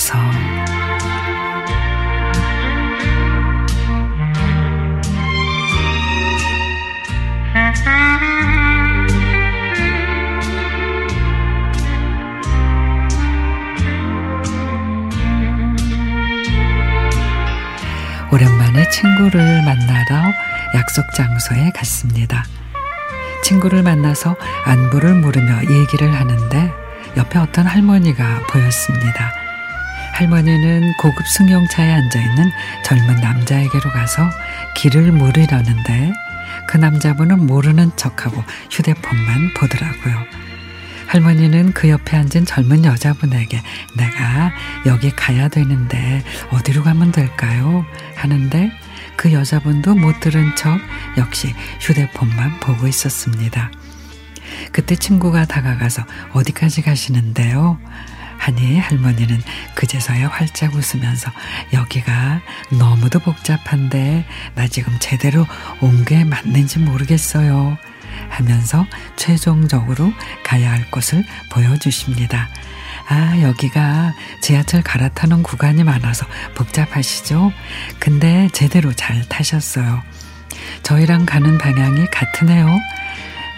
위해서 오랜만에 친구를 만나러 약속 장소에 갔습니다. 친구를 만나서 안부를 물으며 얘기를 하는데 옆에 어떤 할머니가 보였습니다. 할머니는 고급 승용차에 앉아있는 젊은 남자에게로 가서 길을 물으려는데 그 남자분은 모르는 척하고 휴대폰만 보더라고요. 할머니는 그 옆에 앉은 젊은 여자분에게 내가 여기 가야 되는데 어디로 가면 될까요? 하는데 그 여자분도 못 들은 척 역시 휴대폰만 보고 있었습니다. 그때 친구가 다가가서 어디까지 가시는데요? 하니 할머니는 그제서야 활짝 웃으면서 여기가 너무도 복잡한데 나 지금 제대로 온 게 맞는지 모르겠어요. 하면서 최종적으로 가야 할 곳을 보여주십니다. 아, 여기가 지하철 갈아타는 구간이 많아서 복잡하시죠? 근데 제대로 잘 타셨어요. 저희랑 가는 방향이 같으네요.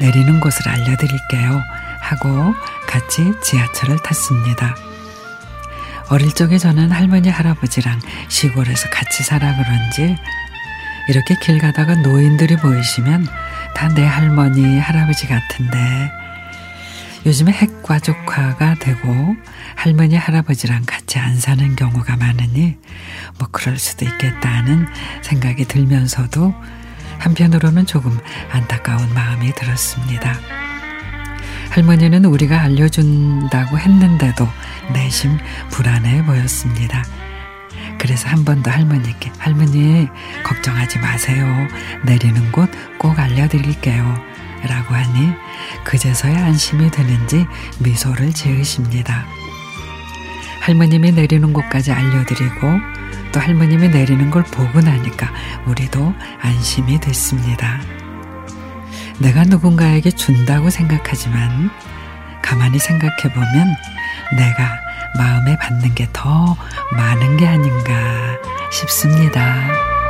내리는 곳을 알려드릴게요. 하고 같이 지하철을 탔습니다. 어릴 적에 저는 할머니 할아버지랑 시골에서 같이 살아 그런지 이렇게 길 가다가 노인들이 보이시면 다 내 할머니 할아버지 같은데 요즘에 핵가족화가 되고 할머니 할아버지랑 같이 안 사는 경우가 많으니 뭐 그럴 수도 있겠다는 생각이 들면서도 한편으로는 조금 안타까운 마음이 들었습니다. 할머니는 우리가 알려준다고 했는데도 내심 불안해 보였습니다. 그래서 한 번 더 할머니께 할머니 걱정하지 마세요. 내리는 곳 꼭 알려드릴게요. 라고 하니 그제서야 안심이 되는지 미소를 지으십니다. 할머님이 내리는 곳까지 알려드리고 또 할머님이 내리는 걸 보고 나니까 우리도 안심이 됐습니다. 내가 누군가에게 준다고 생각하지만 가만히 생각해보면 내가 마음에 받는 게 더 많은 게 아닌가 싶습니다.